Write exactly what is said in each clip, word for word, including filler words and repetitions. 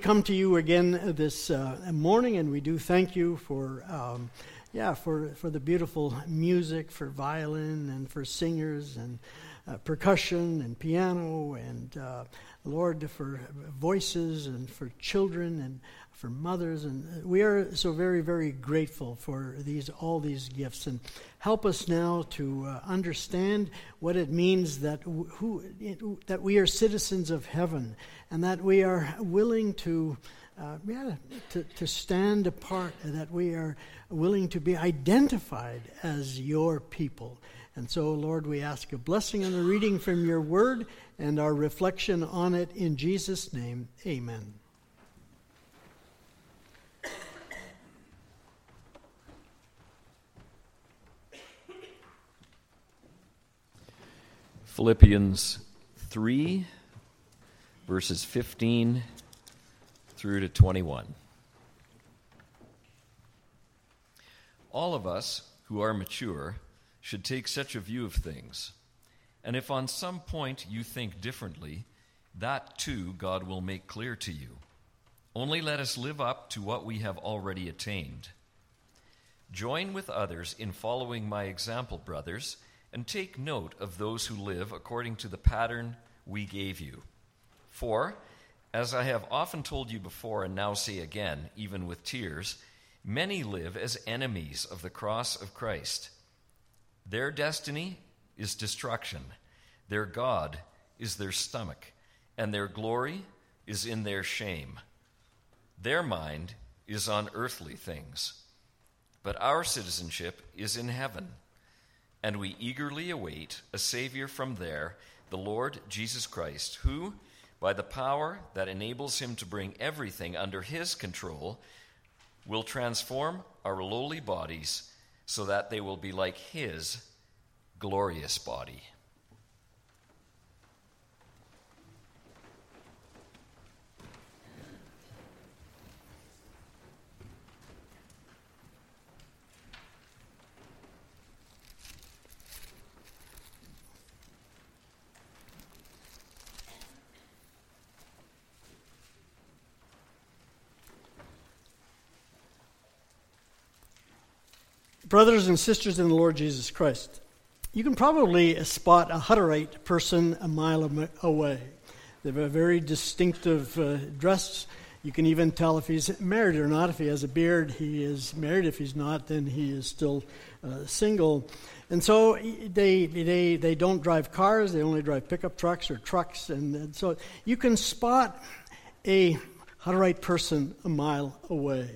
Come to you again this uh, morning, and we do thank you for, um, yeah, for for the beautiful music, for violin and for singers and uh, percussion and piano, and uh, Lord, for voices and for children and for mothers, and we are so very, very grateful for these all these gifts. And help us now to uh, understand what it means that w- who it, that we are citizens of heaven, and that we are willing to, uh, yeah, to to stand apart, and that we are willing to be identified as your people. And so, Lord, we ask a blessing on the reading from your word and our reflection on it, in Jesus' name, amen. Philippians three, verses fifteen through to twenty-one. All of us who are mature should take such a view of things. And if on some point you think differently, that too God will make clear to you. Only let us live up to what we have already attained. Join with others in following my example, brothers, and take note of those who live according to the pattern we gave you. For, as I have often told you before and now say again, even with tears, many live as enemies of the cross of Christ. Their destiny is destruction, their God is their stomach, and their glory is in their shame. Their mind is on earthly things, but our citizenship is in heaven, and we eagerly await a Savior from there, the Lord Jesus Christ, who, by the power that enables him to bring everything under his control, will transform our lowly bodies so that they will be like his glorious body. Brothers and sisters in the Lord Jesus Christ, you can probably spot a Hutterite person a mile away. They have a very distinctive uh, dress. You can even tell if he's married or not. If he has a beard, he is married. If he's not, then he is still uh, single. And so they they they don't drive cars. They only drive pickup trucks or trucks. And, and so you can spot a Hutterite person a mile away.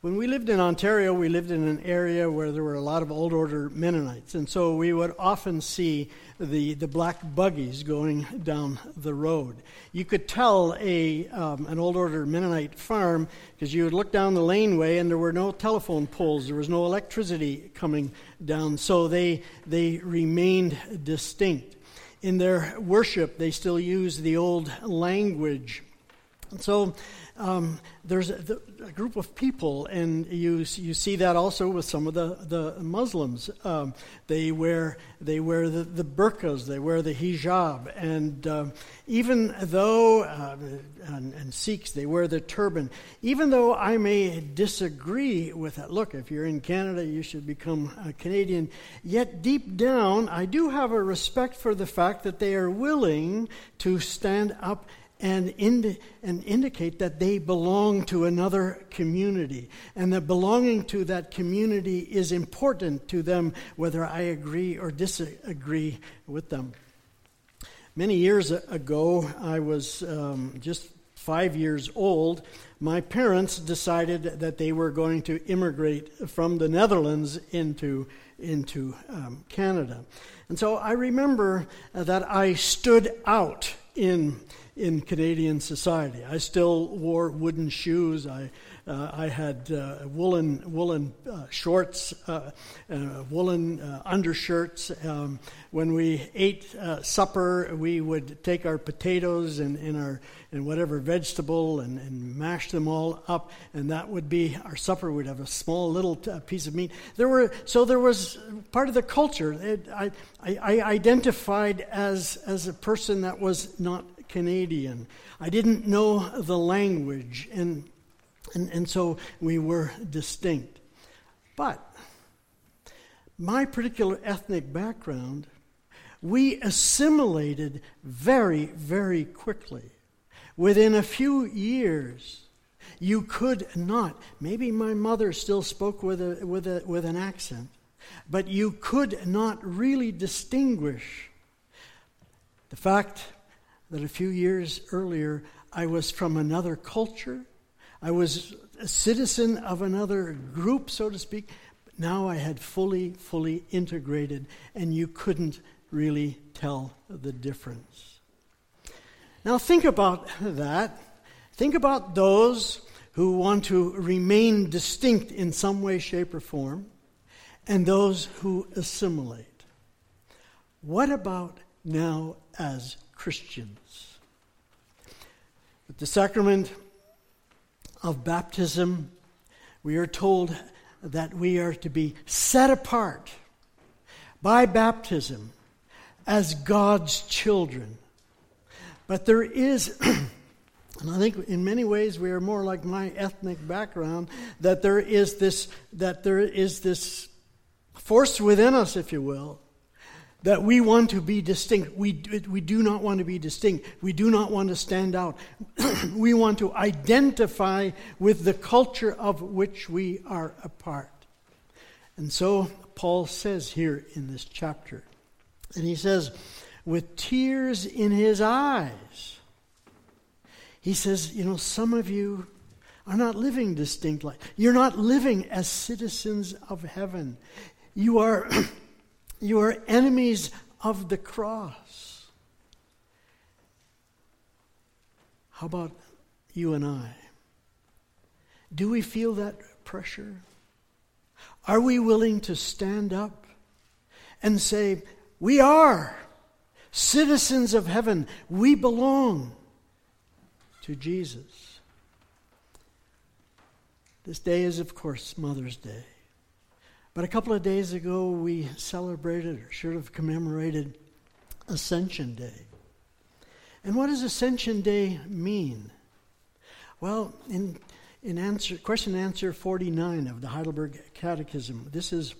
When we lived in Ontario, we lived in an area where there were a lot of Old Order Mennonites, and so we would often see the, the black buggies going down the road. You could tell a um, an Old Order Mennonite farm because you would look down the laneway and there were no telephone poles, there was no electricity coming down, so they they remained distinct. In their worship, they still used the old language. So um, there's a, a group of people, and you you see that also with some of the the Muslims. Um, they wear they wear the, the burqas, they wear the hijab, and um, even though uh, and, and Sikhs, they wear the turban. Even though I may disagree with that, look, if you're in Canada, you should become a Canadian. Yet deep down, I do have a respect for the fact that they are willing to stand up and ind- and indicate that they belong to another community, and that belonging to that community is important to them, whether I agree or disagree with them. Many years ago, I was um, just five years old, my parents decided that they were going to immigrate from the Netherlands into into um, Canada. And so I remember that I stood out in in Canadian society. I still wore wooden shoes. I uh, I had uh, woolen woolen uh, shorts, uh, uh, woolen uh, undershirts. Um, when we ate uh, supper, we would take our potatoes and, and our and whatever vegetable and, and mash them all up, and that would be our supper. We'd have a small little t- piece of meat. There were so there was part of the culture. It, I, I I identified as as a person that was not Canadian. I didn't know the language, and and, and so we were distinct. But my particular ethnic background, we assimilated very, very quickly. Within a few years, you could not, maybe my mother still spoke with a, with a, with an accent, but you could not really distinguish the fact that a few years earlier, I was from another culture. I was a citizen of another group, so to speak. But now I had fully, fully integrated, and you couldn't really tell the difference. Now think about that. Think about those who want to remain distinct in some way, shape, or form, and those who assimilate. What about now as Christians? With the sacrament of baptism, we are told that we are to be set apart by baptism as God's children. But there is, and I think in many ways we are more like my ethnic background, that there is this, that there is this force within us, if you will, that we want to be distinct. We, we do not want to be distinct. We do not want to stand out. We want to identify with the culture of which we are a part. And so Paul says here in this chapter, and he says, with tears in his eyes, he says, you know, some of you are not living distinct life. You're not living as citizens of heaven. You are... You are enemies of the cross. How about you and I? Do we feel that pressure? Are we willing to stand up and say, we are citizens of heaven. We belong to Jesus. This day is, of course, Mother's Day. But a couple of days ago, we celebrated, or should have commemorated, Ascension Day. And what does Ascension Day mean? Well, in in answer, question and answer forty-nine of the Heidelberg Catechism, this is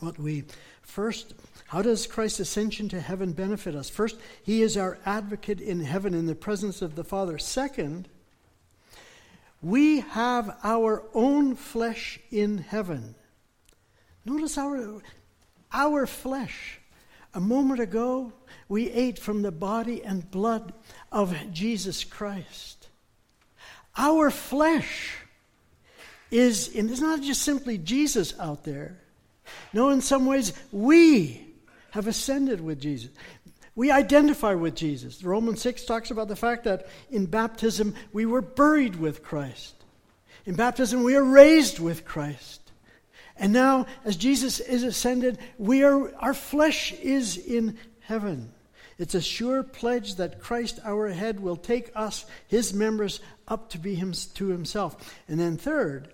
what we first, how does Christ's ascension to heaven benefit us? First, he is our advocate in heaven in the presence of the Father. Second, we have our own flesh in heaven. Notice our, our flesh. A moment ago, we ate from the body and blood of Jesus Christ. Our flesh is, in, it's not just simply Jesus out there. No, in some ways, we have ascended with Jesus. We identify with Jesus. Romans six talks about the fact that in baptism, we were buried with Christ. In baptism, we are raised with Christ. And now, as Jesus is ascended, we are, our flesh is in heaven. It's a sure pledge that Christ, our head, will take us, his members, up to be him, to himself. And then third,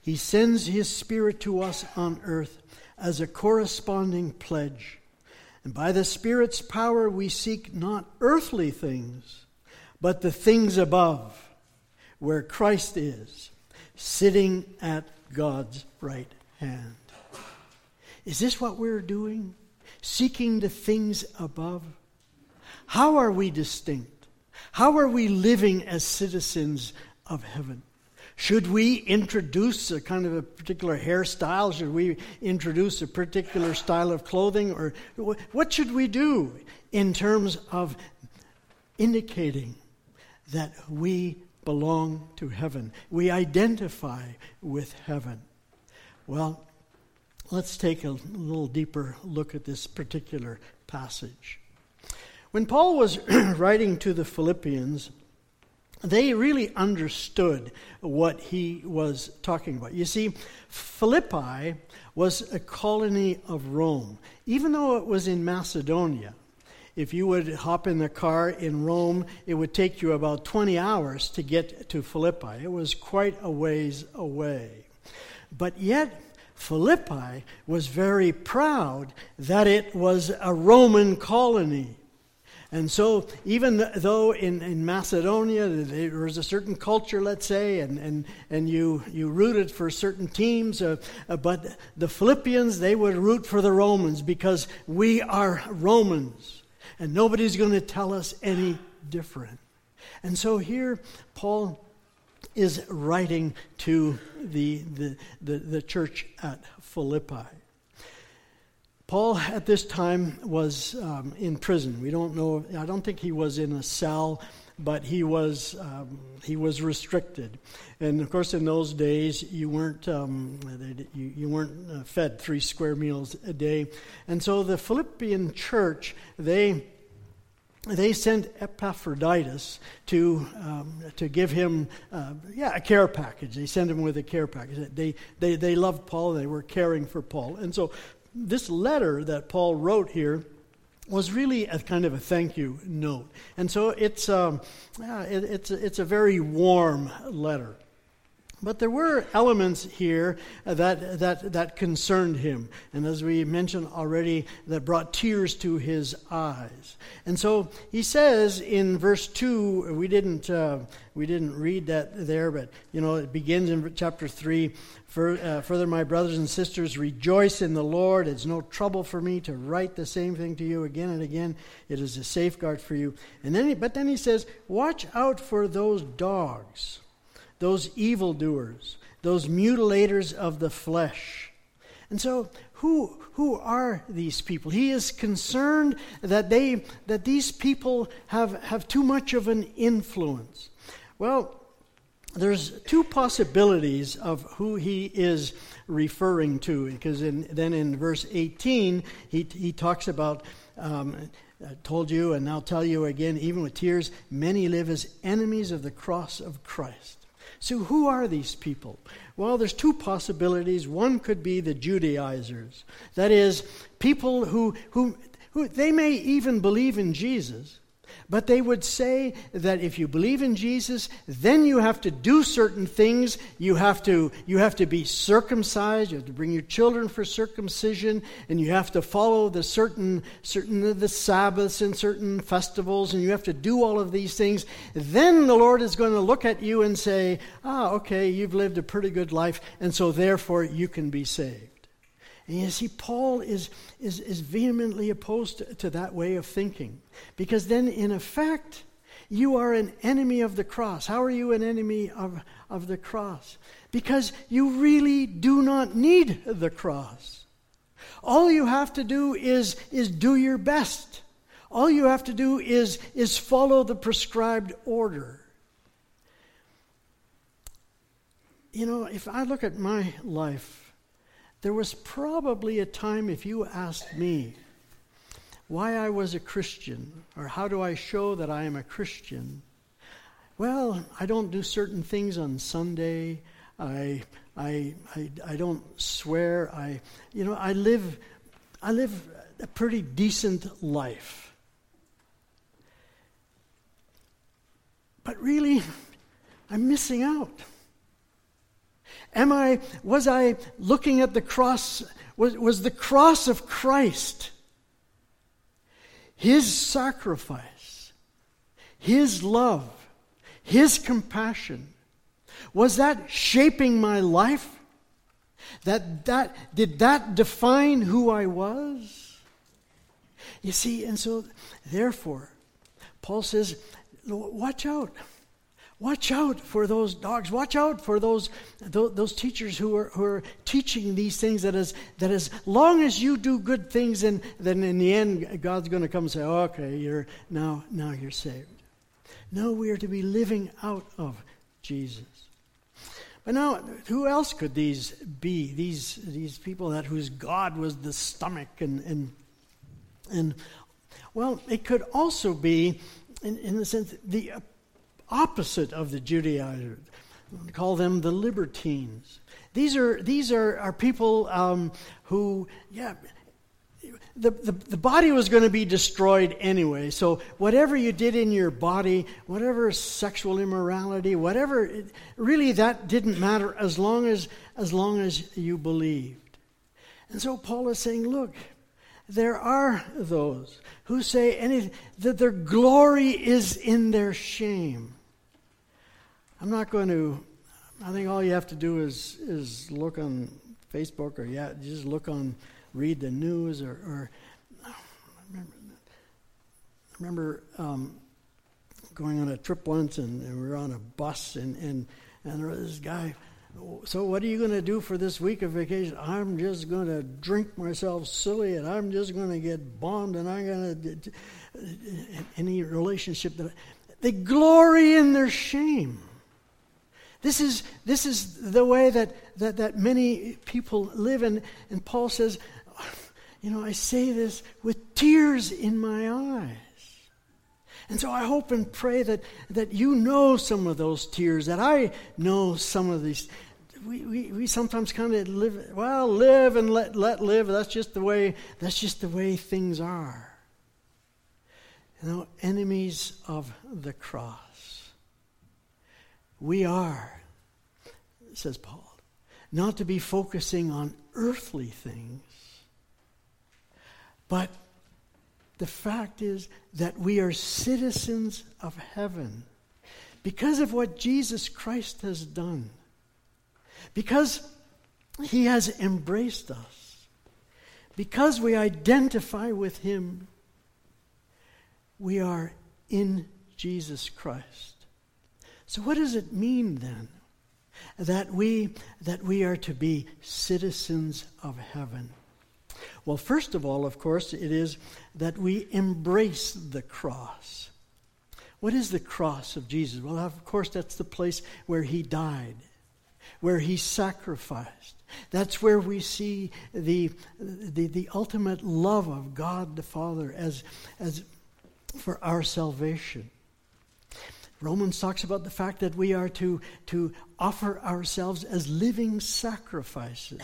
he sends his Spirit to us on earth as a corresponding pledge. And by the Spirit's power, we seek not earthly things, but the things above, where Christ is, sitting at God's right hand. Is this what we're doing? Seeking the things above? How are we distinct? How are we living as citizens of heaven? Should we introduce a kind of a particular hairstyle? Should we introduce a particular style of clothing? Or what should we do in terms of indicating that we belong to heaven? We identify with heaven. Well, let's take a little deeper look at this particular passage. When Paul was writing to the Philippians, they really understood what he was talking about. You see, Philippi was a colony of Rome, even though it was in Macedonia. If you would hop in the car in Rome, it would take you about twenty hours to get to Philippi. It was quite a ways away. But yet, Philippi was very proud that it was a Roman colony. And so even though in, in Macedonia there was a certain culture, let's say, and and, and you, you rooted for certain teams, uh, uh, but the Philippians, they would root for the Romans because we are Romans and nobody's going to tell us any different. And so here Paul is writing to the the, the, the church at Philippi. Paul at this time was um, in prison. We don't know. I don't think he was in a cell, but he was um, he was restricted. And of course, in those days, you weren't um, you, you weren't fed three square meals a day. And so the Philippian church, they they sent Epaphroditus to um, to give him uh, yeah a care package. They sent him with a care package. They they they loved Paul. They were caring for Paul, and so. This letter that Paul wrote here was really a kind of a thank you note, and so it's um, yeah, it, it's it's a very warm letter. But there were elements here that that that concerned him, and as we mentioned already, that brought tears to his eyes. And so he says in verse two, we didn't uh, we didn't read that there, but you know it begins in chapter three. For, uh, further, my brothers and sisters, rejoice in the Lord. It's no trouble for me to write the same thing to you again and again. It is a safeguard for you. And then, he, but then he says, watch out for those dogs, those evildoers, those mutilators of the flesh. And so, who who are these people? He is concerned that they that these people have have too much of an influence. Well, there's two possibilities of who he is referring to, because in, then in verse eighteen, he he talks about, um, I told you and now tell you again, even with tears, many live as enemies of the cross of Christ. So who are these people? Well, there's two possibilities. One could be the Judaizers. That is, people who who, who they may even believe in Jesus, but they would say that if you believe in Jesus, then you have to do certain things. You have to you have to be circumcised. You have to bring your children for circumcision, and you have to follow the certain certain of the Sabbaths and certain festivals, and you have to do all of these things. Then the Lord is going to look at you and say, "Ah, okay, you've lived a pretty good life, and so therefore you can be saved." And you see, Paul is, is is vehemently opposed to that way of thinking. Because then, in effect, you are an enemy of the cross. How are you an enemy of, of the cross? Because you really do not need the cross. All you have to do is, is do your best. All you have to do is, is follow the prescribed order. You know, if I look at my life, there was probably a time, if you asked me why I was a Christian, or how do I show that I am a Christian, well, I don't do certain things on Sunday. I, I, I, I don't swear. I, you know, I live, I live a pretty decent life. But really, I'm missing out. Am I, was I looking at the cross, was, was the cross of Christ, His sacrifice, His love, His compassion, was that shaping my life? That, that, did that define who I was? You see, and so, therefore, Paul says, watch out. Watch out for those dogs. Watch out for those those, those teachers who are, who are teaching these things that as that as long as you do good things, and then in the end God's going to come and say, oh, "Okay, you're now now you're saved." No, we are to be living out of Jesus. But now, who else could these be? These these people that whose God was the stomach and and and well, it could also be in in the sense the. opposite of the Judaizers. We call them the Libertines. These are these are, are people um, who, yeah, the, the, the body was going to be destroyed anyway, so whatever you did in your body, whatever sexual immorality, whatever, it, really that didn't matter as long as as long as you believed. And so Paul is saying, look, There are those who say anything, that their glory is in their shame. I'm not going to, I think all you have to do is is look on Facebook, or yeah, just look on, read the news, or, or I remember, I remember um, going on a trip once, and, and we were on a bus, and, and, and there was this guy, so what are you going to do for this week of vacation? I'm just going to drink myself silly, and I'm just going to get bombed, and I'm going to, any relationship that, I, they glory in their shame. This is this is the way that, that, that many people live, and, and Paul says, you know, I say this with tears in my eyes. And so I hope and pray that, that you know some of those tears, that I know some of these. We we, we sometimes kind of live, well, live and let let live. That's just the way, that's just the way things are. You know, enemies of the cross. We are, says Paul, not to be focusing on earthly things, but the fact is that we are citizens of heaven because of what Jesus Christ has done, because he has embraced us, because we identify with him. We are in Jesus Christ. So what does it mean then that we that we are to be citizens of heaven? Well, first of all, of course, it is that we embrace the cross. What is the cross of Jesus? Well, of course, that's the place where he died, where he sacrificed. That's where we see the the, the ultimate love of God the Father as as for our salvation. Romans talks about the fact that we are to, to offer ourselves as living sacrifices.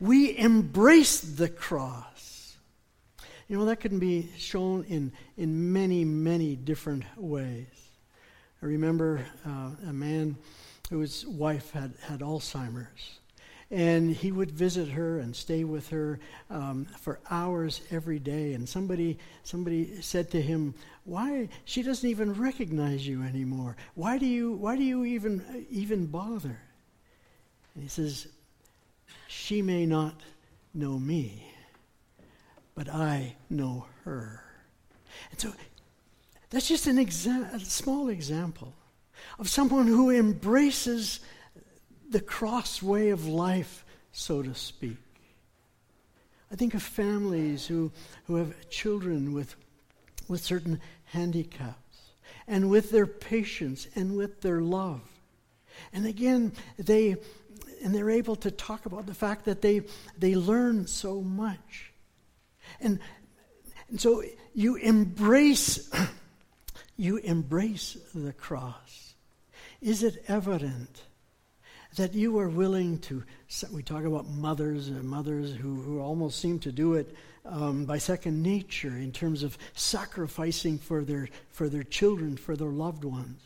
We embrace the cross. You know, that can be shown in, in many, many different ways. I remember uh, a man whose wife had, had Alzheimer's, and he would visit her and stay with her um, for hours every day. And somebody somebody said to him, "Why, she doesn't even recognize you anymore. Why do you why do you even even bother?" And he says, "She may not know me, but I know her." And so that's just an exa- a small example of someone who embraces the cross way of life, so to speak. I think of families who who have children with with certain handicaps, and with their patience and with their love. And again, they and they're able to talk about the fact that they they learn so much. And, and so you embrace you embrace the cross. Is it evident that you are willing to, we talk about mothers and mothers who, who almost seem to do it um, by second nature in terms of sacrificing for their for their children, for their loved ones.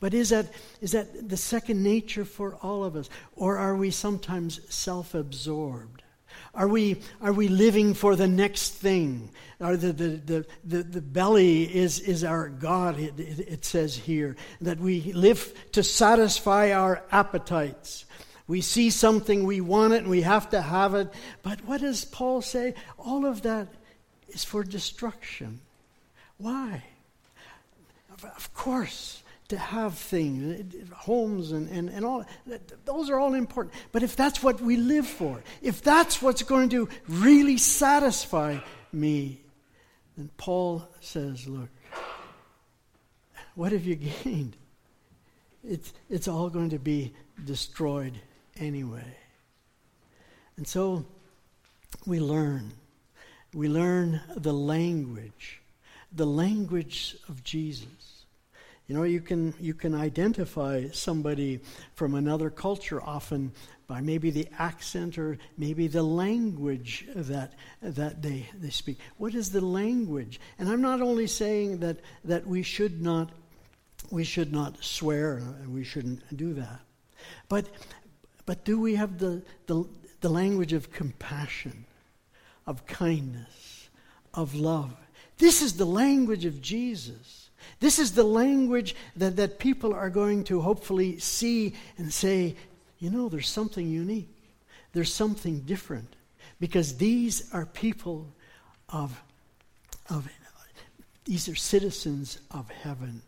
But is that is that the second nature for all of us? Or are we sometimes self-absorbed? Are we are we living for the next thing? Are the the, the, the, the belly is, is our God, it, it, it says here, that we live to satisfy our appetites. We see something, we want it, and we have to have it. But what does Paul say? All of that is for destruction. Why? Of course, to have things, homes and, and, and all, those are all important. But if that's what we live for, if that's what's going to really satisfy me, then Paul says, look, what have you gained? It's, it's all going to be destroyed anyway. And so we learn. We learn the language, the language of Jesus. You know, you can you can identify somebody from another culture often by maybe the accent or maybe the language that that they, they speak. What is the language? And I'm not only saying that that we should not we should not swear and we shouldn't do that, but but do we have the the, the language of compassion, of kindness, of love. This is the language of Jesus. This is the language that, that people are going to hopefully see and say, you know, there's something unique. There's something different. Because these are people of, of these are citizens of heaven.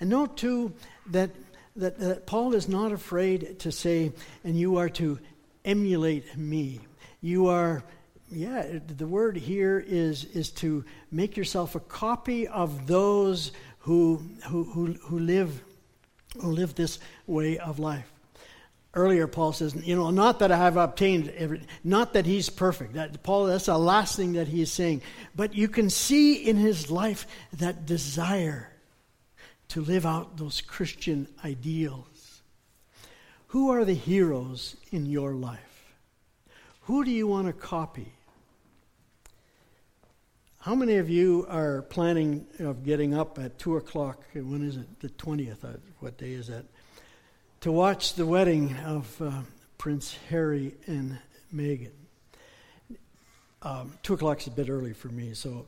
And note too that, that, that Paul is not afraid to say, and you are to emulate me. You are, yeah, the word here is is to make yourself a copy of those who who who, who live who live this way of life. Earlier, Paul says, you know, not that I have obtained everything, not that he's perfect. That Paul, that's the last thing that he is saying. But you can see in his life that desire to live out those Christian ideals. Who are the heroes in your life? Who do you want to copy? How many of you are planning of getting up at two o'clock? When is it? The twentieth. What day is that? To watch the wedding of uh, Prince Harry and Meghan. Um, two o'clock's a bit early for me, so,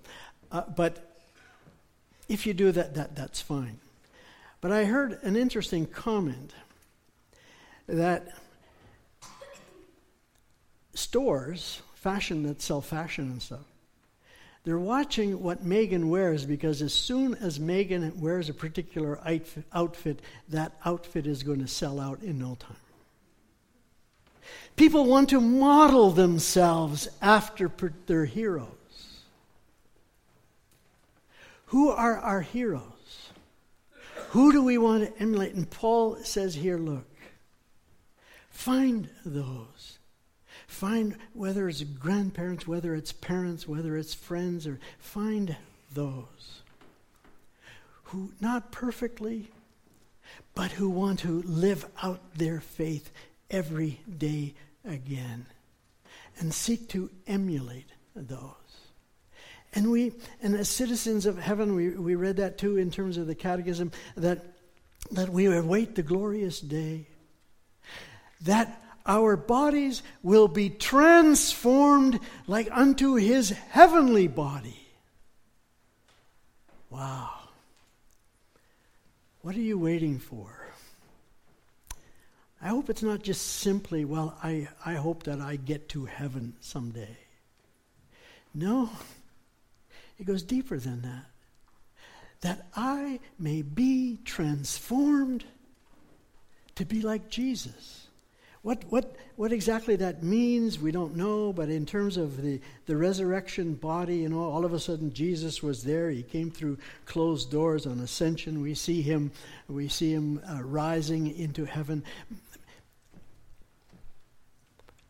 uh, but if you do that, that, that's fine. But I heard an interesting comment that stores, fashion that sell fashion and stuff, they're watching what Meghan wears, because as soon as Meghan wears a particular outfit, that outfit is going to sell out in no time. People want to model themselves after their heroes. Who are our heroes? Who do we want to emulate? And Paul says here, look, find those. Find, whether it's grandparents, whether it's parents, whether it's friends, or find those who, not perfectly, but who want to live out their faith every day again, and seek to emulate those. And we, and as citizens of heaven, we, we read that too in terms of the Catechism, that that we await the glorious day that our bodies will be transformed like unto his heavenly body. Wow. What are you waiting for? I hope it's not just simply, well, I, I hope that I get to heaven someday. No. It goes deeper than that. That I may be transformed to be like Jesus. What what what exactly that means, we don't know, but in terms of the, the resurrection body, you know, all of a sudden Jesus was there. He came through closed doors on ascension. We see him, we see him uh, rising into heaven.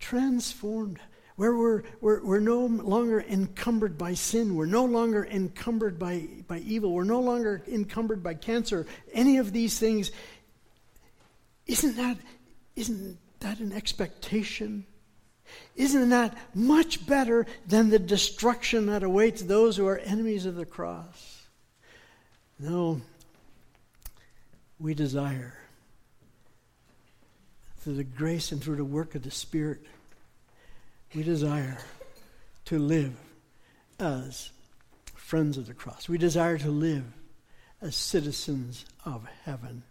Transformed, where we're, we're, we're no longer encumbered by sin. We're no longer encumbered by, by evil. We're no longer encumbered by cancer. Any of these things, isn't that, isn't that an expectation? Isn't that much better than the destruction that awaits those who are enemies of the cross? No, we desire, through the grace and through the work of the Spirit, we desire to live as friends of the cross. We desire to live as citizens of heaven.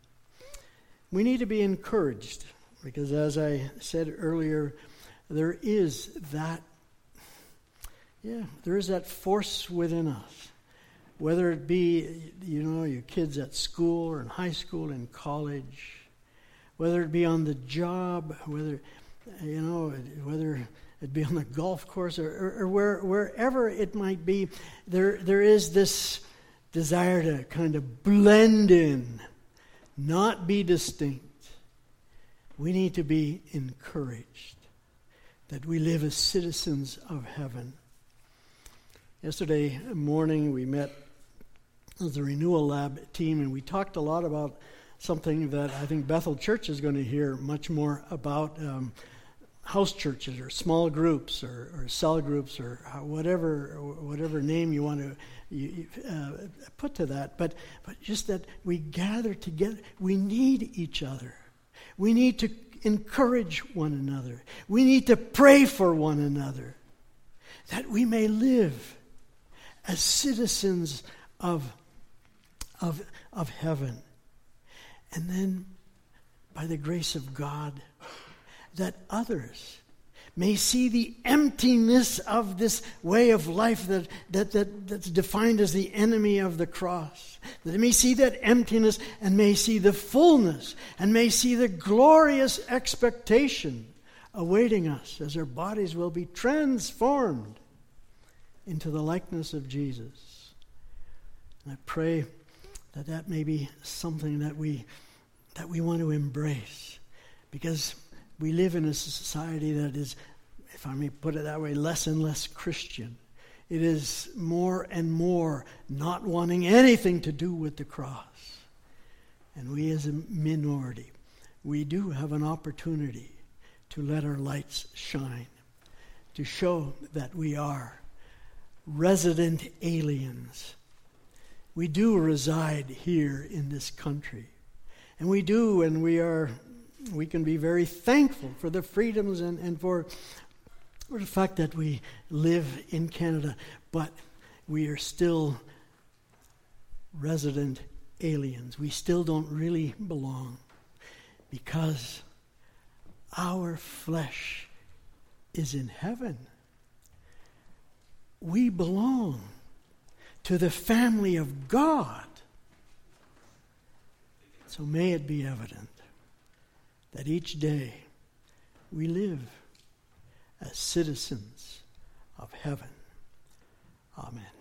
We need to be encouraged. Because as I said earlier, there is that, yeah, there is that force within us. Whether it be, you know, your kids at school or in high school, in college, whether it be on the job, whether, you know, whether it be on the golf course or, or, or where, wherever it might be, there there is this desire to kind of blend in, not be distinct. We need to be encouraged that we live as citizens of heaven. Yesterday morning we met as the Renewal Lab team, and we talked a lot about something that I think Bethel Church is going to hear much more about, um, house churches or small groups or, or cell groups or whatever whatever name you want to you, uh, put to that. But but just that we gather together. We need each other. We need to encourage one another. We need to pray for one another, that we may live as citizens of, of, of heaven. And then, by the grace of God, that others may see the emptiness of this way of life that, that, that, that's defined as the enemy of the cross. That they may see that emptiness and may see the fullness and may see the glorious expectation awaiting us as our bodies will be transformed into the likeness of Jesus. And I pray that that may be something that we that we want to embrace, because we live in a society that is, if I may put it that way, less and less Christian. It is more and more not wanting anything to do with the cross. And we as a minority, we do have an opportunity to let our lights shine, to show that we are resident aliens. We do reside here in this country. And we do, and we are... We can be very thankful for the freedoms and, and for, for the fact that we live in Canada, but we are still resident aliens. We still don't really belong, because our flesh is in heaven. We belong to the family of God. So may it be evident that each day we live as citizens of heaven. Amen.